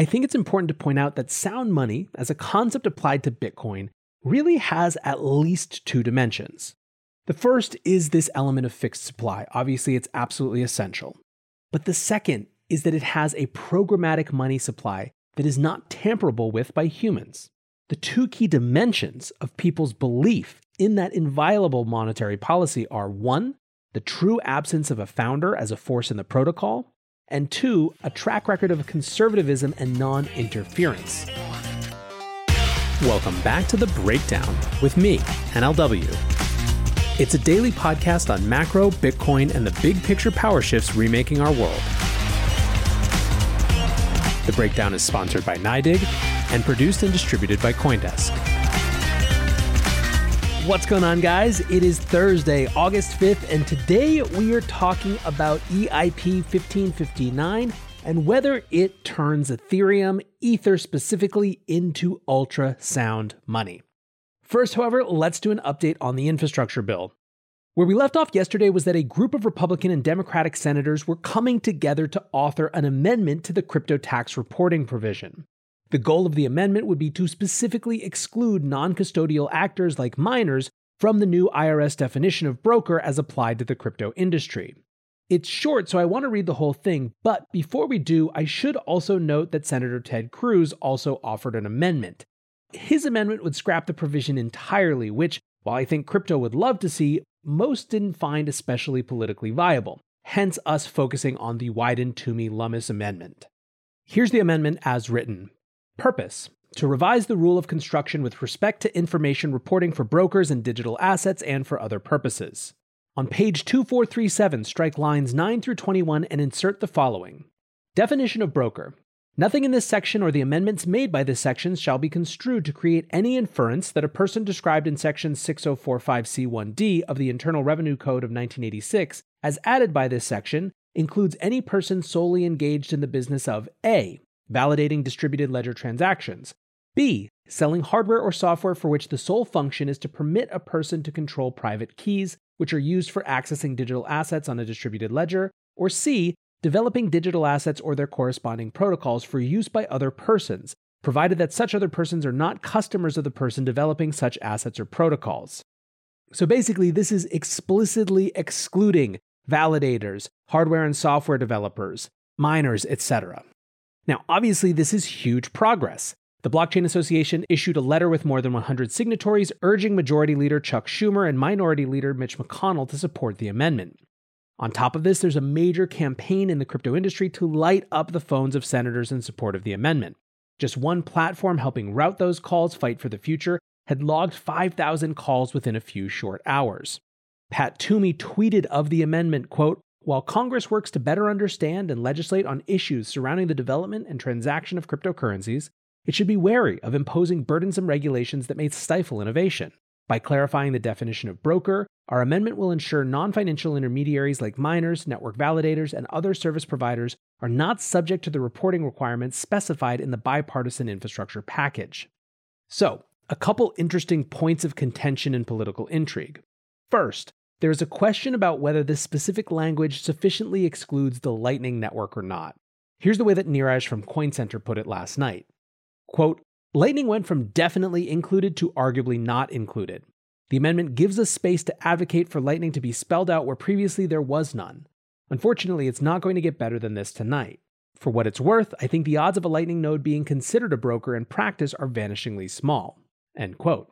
I think it's important to point out that sound money, as a concept applied to Bitcoin, really has at least two dimensions. The first is this element of fixed supply. Obviously, it's absolutely essential. But the second is that it has a programmatic money supply that is not tamperable with by humans. The two key dimensions of people's belief in that inviolable monetary policy are, one, the true absence of a founder as a force in the protocol, and two, a track record of conservatism and non-interference. Welcome back to The Breakdown with me, NLW. It's a daily podcast on macro, Bitcoin, and the big picture power shifts remaking our world. The Breakdown is sponsored by NYDIG and produced and distributed by CoinDesk. What's going on, guys? It is Thursday, August 5th, and today we are talking about EIP 1559 and whether it turns Ethereum, Ether specifically, into ultra-sound money. First, however, let's do an update on the infrastructure bill. Where we left off yesterday was that a group of Republican and Democratic senators were coming together to author an amendment to the crypto tax reporting provision. The goal of the amendment would be to specifically exclude non-custodial actors like miners from the new IRS definition of broker as applied to the crypto industry. It's short, so I want to read the whole thing, but before we do, I should also note that Senator Ted Cruz also offered an amendment. His amendment would scrap the provision entirely, which, while I think crypto would love to see, most didn't find especially politically viable, hence us focusing on the Wyden-Toomey-Lummis amendment. Here's the amendment as written. Purpose: to revise the rule of construction with respect to information reporting for brokers and digital assets and for other purposes. On page 2437, strike lines 9 through 21 and insert the following. Definition of broker. Nothing in this section or the amendments made by this section shall be construed to create any inference that a person described in Section 6045C1D of the Internal Revenue Code of 1986, as added by this section, includes any person solely engaged in the business of A. Validating distributed ledger transactions, B. Selling hardware or software for which the sole function is to permit a person to control private keys, which are used for accessing digital assets on a distributed ledger, or C. Developing digital assets or their corresponding protocols for use by other persons, provided that such other persons are not customers of the person developing such assets or protocols. So basically, this is explicitly excluding validators, hardware and software developers, miners, etc. Now, obviously, this is huge progress. The Blockchain Association issued a letter with more than 100 signatories urging Majority Leader Chuck Schumer and Minority Leader Mitch McConnell to support the amendment. On top of this, there's a major campaign in the crypto industry to light up the phones of senators in support of the amendment. Just one platform helping route those calls, Fight for the Future, had logged 5,000 calls within a few short hours. Pat Toomey tweeted of the amendment, quote, "While Congress works to better understand and legislate on issues surrounding the development and transaction of cryptocurrencies, it should be wary of imposing burdensome regulations that may stifle innovation. By clarifying the definition of broker, our amendment will ensure non-financial intermediaries like miners, network validators, and other service providers are not subject to the reporting requirements specified in the bipartisan infrastructure package." So, a couple interesting points of contention and political intrigue. First, there is a question about whether this specific language sufficiently excludes the Lightning Network or not. Here's the way that Niraj from Coin Center put it last night. Quote, "Lightning went from definitely included to arguably not included. The amendment gives us space to advocate for Lightning to be spelled out where previously there was none. Unfortunately, it's not going to get better than this tonight. For what it's worth, I think the odds of a Lightning node being considered a broker in practice are vanishingly small." End quote.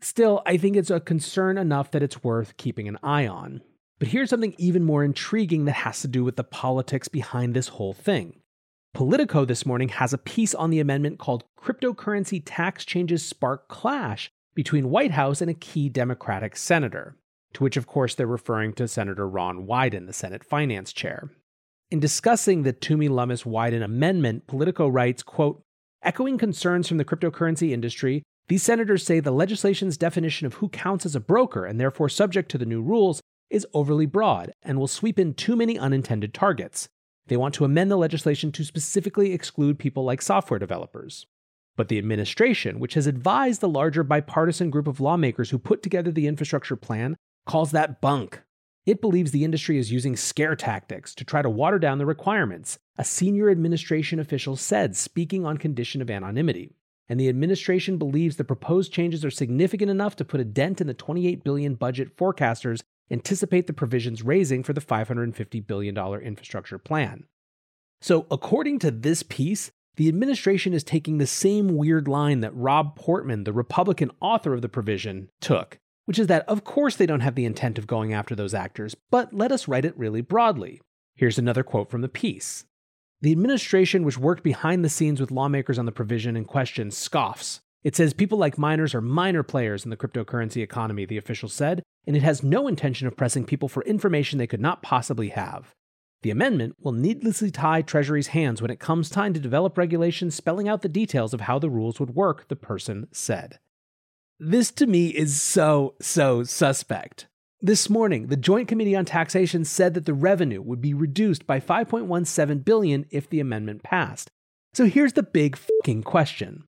Still, I think it's a concern enough that it's worth keeping an eye on. But here's something even more intriguing that has to do with the politics behind this whole thing. Politico this morning has a piece on the amendment called "Cryptocurrency Tax Changes Spark Clash Between White House and a Key Democratic Senator," to which, of course, they're referring to Senator Ron Wyden, the Senate Finance Chair. In discussing the Toomey-Lummis-Wyden amendment, Politico writes, quote, "Echoing concerns from the cryptocurrency industry, these senators say the legislation's definition of who counts as a broker and therefore subject to the new rules is overly broad and will sweep in too many unintended targets. They want to amend the legislation to specifically exclude people like software developers. But the administration, which has advised the larger bipartisan group of lawmakers who put together the infrastructure plan, calls that bunk. It believes the industry is using scare tactics to try to water down the requirements, a senior administration official said, speaking on condition of anonymity. And the administration believes the proposed changes are significant enough to put a dent in the $28 billion budget forecasters anticipate the provisions raising for the $550 billion infrastructure plan. So, according to this piece, the administration is taking the same weird line that Rob Portman, the Republican author of the provision, took, which is that, of course, they don't have the intent of going after those actors, but let us write it really broadly. Here's another quote from the piece. The administration, which worked behind the scenes with lawmakers on the provision in question, scoffs. It says people like miners are minor players in the cryptocurrency economy, the official said, and it has no intention of pressing people for information they could not possibly have. The amendment will needlessly tie Treasury's hands when it comes time to develop regulations spelling out the details of how the rules would work, the person said. This to me is so suspect. This morning, the Joint Committee on Taxation said that the revenue would be reduced by $5.17 billion if the amendment passed. So here's the big fucking question.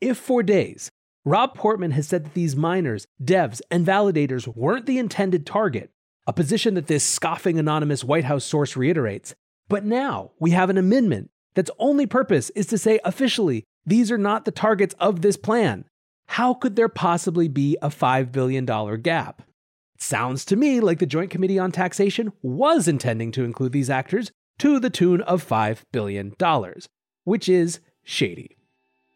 If for days, Rob Portman has said that these miners, devs, and validators weren't the intended target, a position that this scoffing anonymous White House source reiterates, but now we have an amendment that's only purpose is to say officially, these are not the targets of this plan. How could there possibly be a $5 billion gap? It sounds to me like the Joint Committee on Taxation was intending to include these actors to the tune of $5 billion, which is shady.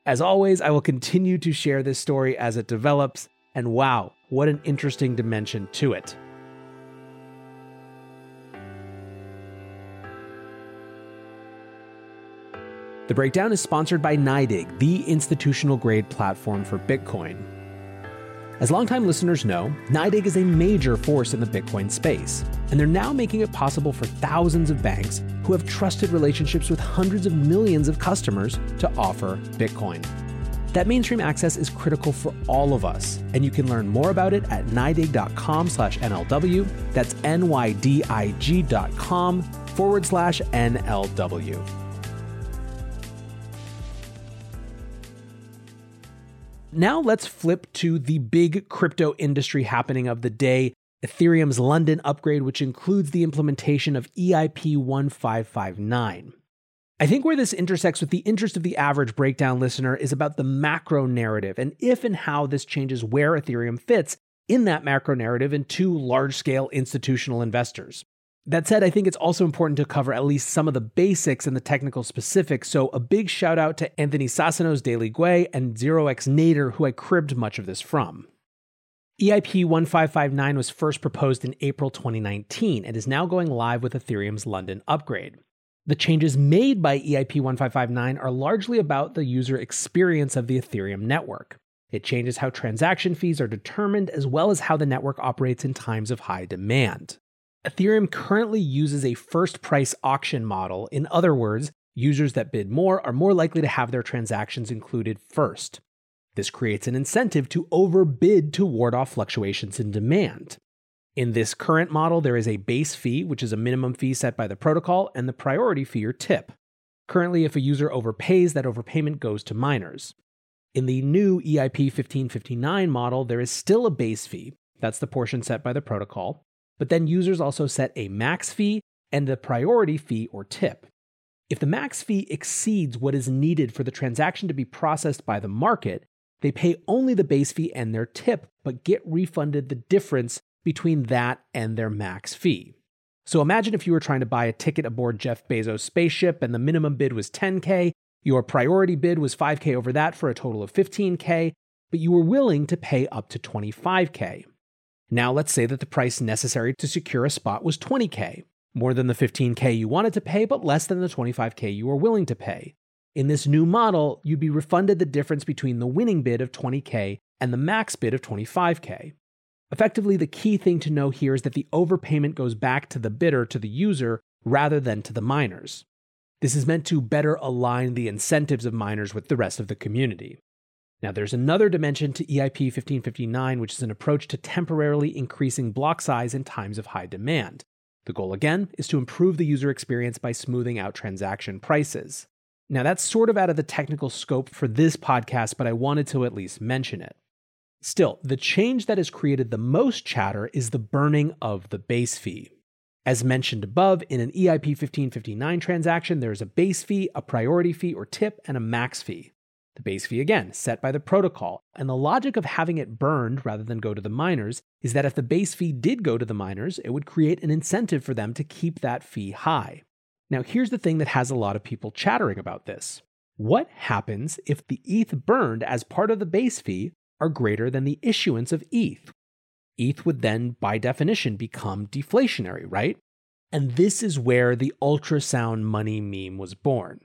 As always, I will continue to share this story as it develops, and wow, what an interesting dimension to it. The breakdown is sponsored by NYDIG, the institutional-grade platform for Bitcoin. As longtime listeners know, NYDIG is a major force in the Bitcoin space, and they're now making it possible for thousands of banks who have trusted relationships with hundreds of millions of customers to offer Bitcoin. That mainstream access is critical for all of us, and you can learn more about it at nydig.com/NLW. That's nydig.com/NLW. Now let's flip to the big crypto industry happening of the day, Ethereum's London upgrade, which includes the implementation of EIP-1559. I think where this intersects with the interest of the average breakdown listener is about the macro narrative and if and how this changes where Ethereum fits in that macro narrative and to large-scale institutional investors. That said, I think it's also important to cover at least some of the basics and the technical specifics, so a big shout out to Anthony Sassano's Daily Gwei and 0xNader, who I cribbed much of this from. EIP 1559 was first proposed in April 2019 and is now going live with Ethereum's London upgrade. The changes made by EIP 1559 are largely about the user experience of the Ethereum network. It changes how transaction fees are determined as well as how the network operates in times of high demand. Ethereum currently uses a first price auction model. In other words, users that bid more are more likely to have their transactions included first. This creates an incentive to overbid to ward off fluctuations in demand. In this current model, there is a base fee, which is a minimum fee set by the protocol, and the priority fee or tip. Currently, if a user overpays, that overpayment goes to miners. In the new EIP 1559 model, there is still a base fee. That's the portion set by the protocol. But then users also set a max fee and the priority fee or tip. If the max fee exceeds what is needed for the transaction to be processed by the market, they pay only the base fee and their tip, but get refunded the difference between that and their max fee. So imagine if you were trying to buy a ticket aboard Jeff Bezos' spaceship and the minimum bid was $10,000, your priority bid was $5,000 over that for a total of $15,000, but you were willing to pay up to $25,000. Now let's say that the price necessary to secure a spot was $20,000, more than the $15,000 you wanted to pay, but less than the $25,000 you were willing to pay. In this new model, you'd be refunded the difference between the winning bid of $20,000 and the max bid of $25,000. Effectively, the key thing to know here is that the overpayment goes back to the bidder, to the user, rather than to the miners. This is meant to better align the incentives of miners with the rest of the community. Now, there's another dimension to EIP 1559, which is an approach to temporarily increasing block size in times of high demand. The goal, again, is to improve the user experience by smoothing out transaction prices. Now, that's sort of out of the technical scope for this podcast, but I wanted to at least mention it. Still, the change that has created the most chatter is the burning of the base fee. As mentioned above, in an EIP 1559 transaction, there is a base fee, a priority fee or tip, and a max fee. The base fee, again, set by the protocol, and the logic of having it burned rather than go to the miners is that if the base fee did go to the miners, it would create an incentive for them to keep that fee high. Now, here's the thing that has a lot of people chattering about this. What happens if the ETH burned as part of the base fee are greater than the issuance of ETH? ETH would then, by definition, become deflationary, right? And this is where the ultrasound money meme was born.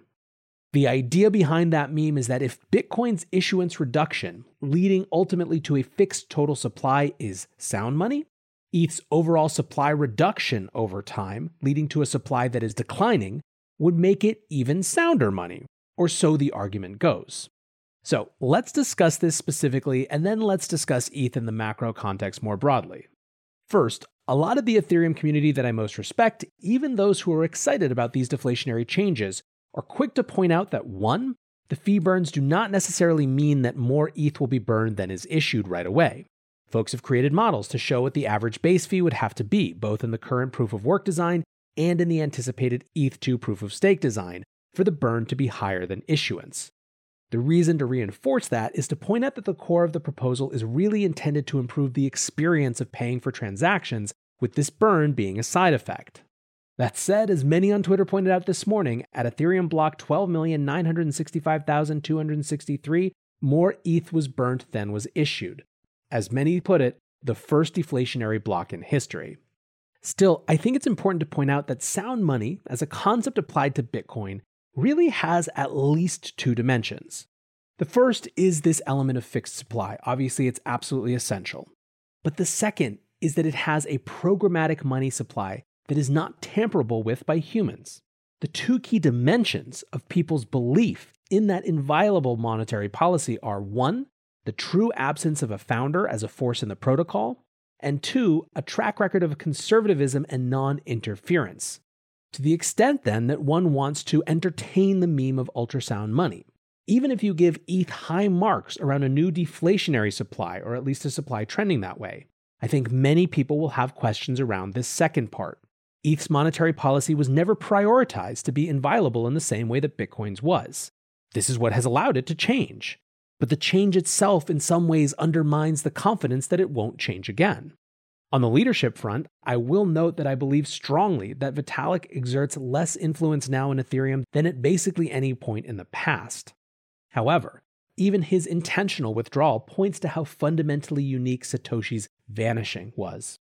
The idea behind that meme is that if Bitcoin's issuance reduction, leading ultimately to a fixed total supply, is sound money, ETH's overall supply reduction over time, leading to a supply that is declining, would make it even sounder money, or so the argument goes. So let's discuss this specifically, and then let's discuss ETH in the macro context more broadly. First, a lot of the Ethereum community that I most respect, even those who are excited about these deflationary changes, are quick to point out that 1, the fee burns do not necessarily mean that more ETH will be burned than is issued right away. Folks have created models to show what the average base fee would have to be, both in the current proof of work design and in the anticipated ETH2 proof of stake design, for the burn to be higher than issuance. The reason to reinforce that is to point out that the core of the proposal is really intended to improve the experience of paying for transactions, with this burn being a side effect. That said, as many on Twitter pointed out this morning, at Ethereum block 12,965,263, more ETH was burnt than was issued. As many put it, the first deflationary block in history. Still, I think it's important to point out that sound money, as a concept applied to Bitcoin, really has at least 2 dimensions. The first is this element of fixed supply. Obviously, it's absolutely essential. But the second is that it has a programmatic money supply that is not tamperable with by humans. The 2 key dimensions of people's belief in that inviolable monetary policy are 1, the true absence of a founder as a force in the protocol, and 2, a track record of conservatism and non-interference. To the extent, then, that one wants to entertain the meme of ultrasound money, even if you give ETH high marks around a new deflationary supply, or at least a supply trending that way, I think many people will have questions around this second part. ETH's monetary policy was never prioritized to be inviolable in the same way that Bitcoin's was. This is what has allowed it to change. But the change itself in some ways undermines the confidence that it won't change again. On the leadership front, I will note that I believe strongly that Vitalik exerts less influence now in Ethereum than at basically any point in the past. However, even his intentional withdrawal points to how fundamentally unique Satoshi's vanishing was.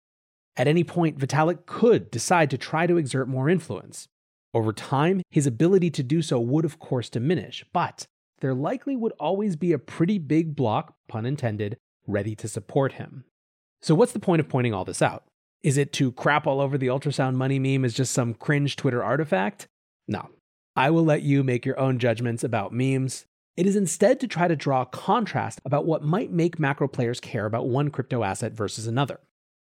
At any point, Vitalik could decide to try to exert more influence. Over time, his ability to do so would of course diminish, but there likely would always be a pretty big block, pun intended, ready to support him. So what's the point of pointing all this out? Is it to crap all over the ultrasound money meme as just some cringe Twitter artifact? No. I will let you make your own judgments about memes. It is instead to try to draw a contrast about what might make macro players care about one crypto asset versus another.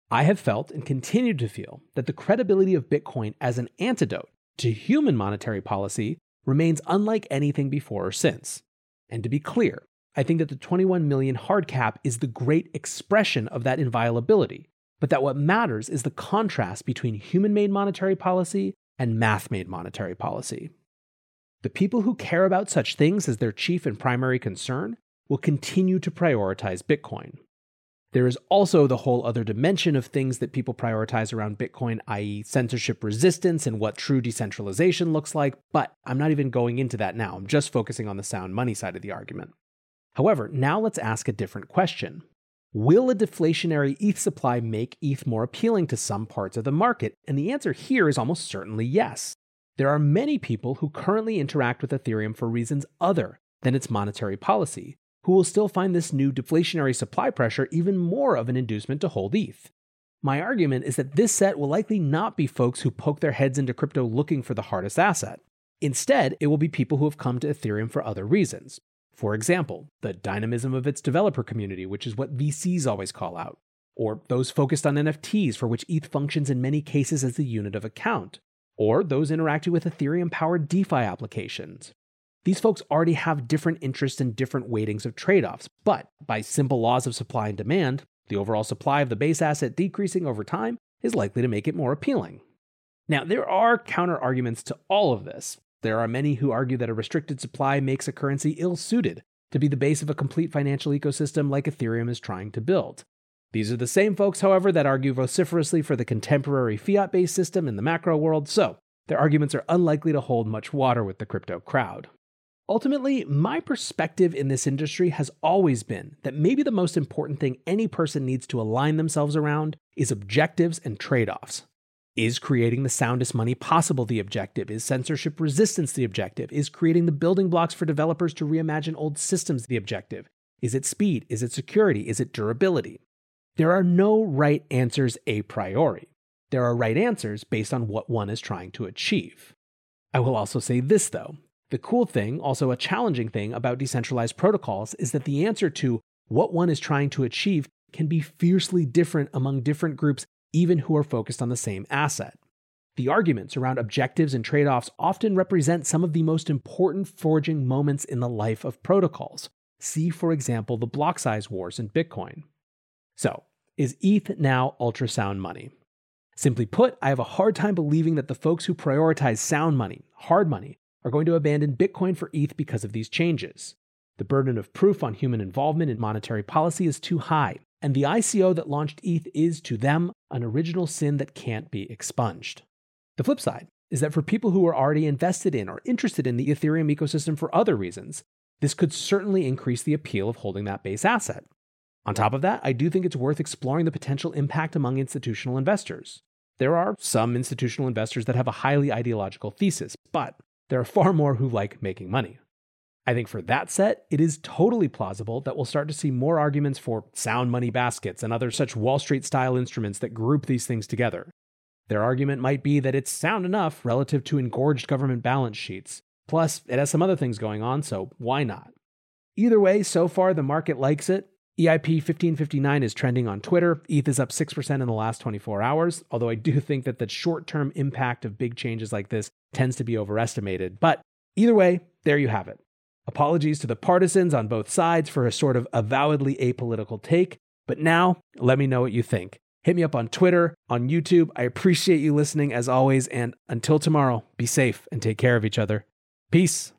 I have felt and continue to feel that the credibility of Bitcoin as an antidote to human monetary policy remains unlike anything before or since. And to be clear, I think that the 21 million hard cap is the great expression of that inviolability, but that what matters is the contrast between human-made monetary policy and math-made monetary policy. The people who care about such things as their chief and primary concern will continue to prioritize Bitcoin. There is also the whole other dimension of things that people prioritize around Bitcoin, i.e. censorship resistance and what true decentralization looks like, but I'm not even going into that now. I'm just focusing on the sound money side of the argument. However, now let's ask a different question. Will a deflationary ETH supply make ETH more appealing to some parts of the market? And the answer here is almost certainly yes. There are many people who currently interact with Ethereum for reasons other than its monetary policy, who will still find this new deflationary supply pressure even more of an inducement to hold ETH. My argument is that this set will likely not be folks who poke their heads into crypto looking for the hardest asset. Instead, it will be people who have come to Ethereum for other reasons. For example, the dynamism of its developer community, which is what VCs always call out, or those focused on NFTs, for which ETH functions in many cases as the unit of account, or those interacting with Ethereum-powered DeFi applications. These folks already have different interests and different weightings of trade-offs, but by simple laws of supply and demand, the overall supply of the base asset decreasing over time is likely to make it more appealing. Now, there are counter-arguments to all of this. There are many who argue that a restricted supply makes a currency ill-suited to be the base of a complete financial ecosystem like Ethereum is trying to build. These are the same folks, however, that argue vociferously for the contemporary fiat-based system in the macro world, so their arguments are unlikely to hold much water with the crypto crowd. Ultimately, my perspective in this industry has always been that maybe the most important thing any person needs to align themselves around is objectives and trade-offs. Is creating the soundest money possible the objective? Is censorship resistance the objective? Is creating the building blocks for developers to reimagine old systems the objective? Is it speed? Is it security? Is it durability? There are no right answers a priori. There are right answers based on what one is trying to achieve. I will also say this, though. The cool thing, also a challenging thing about decentralized protocols, is that the answer to what one is trying to achieve can be fiercely different among different groups, even who are focused on the same asset. The arguments around objectives and trade-offs often represent some of the most important forging moments in the life of protocols. See, for example, the block size wars in Bitcoin. So, is ETH now ultrasound money? Simply put, I have a hard time believing that the folks who prioritize sound money, hard money, are going to abandon Bitcoin for ETH because of these changes. The burden of proof on human involvement in monetary policy is too high, and the ICO that launched ETH is, to them, an original sin that can't be expunged. The flip side is that for people who are already invested in or interested in the Ethereum ecosystem for other reasons, this could certainly increase the appeal of holding that base asset. On top of that, I do think it's worth exploring the potential impact among institutional investors. There are some institutional investors that have a highly ideological thesis, but there are far more who like making money. I think for that set, it is totally plausible that we'll start to see more arguments for sound money baskets and other such Wall Street-style instruments that group these things together. Their argument might be that it's sound enough relative to engorged government balance sheets. Plus, it has some other things going on, so why not? Either way, so far the market likes it. EIP-1559 is trending on Twitter. ETH is up 6% in the last 24 hours, although I do think that the short-term impact of big changes like this tends to be overestimated. But either way, there you have it. Apologies to the partisans on both sides for a sort of avowedly apolitical take. But now, let me know what you think. Hit me up on Twitter, on YouTube. I appreciate you listening as always, and until tomorrow, be safe and take care of each other. Peace.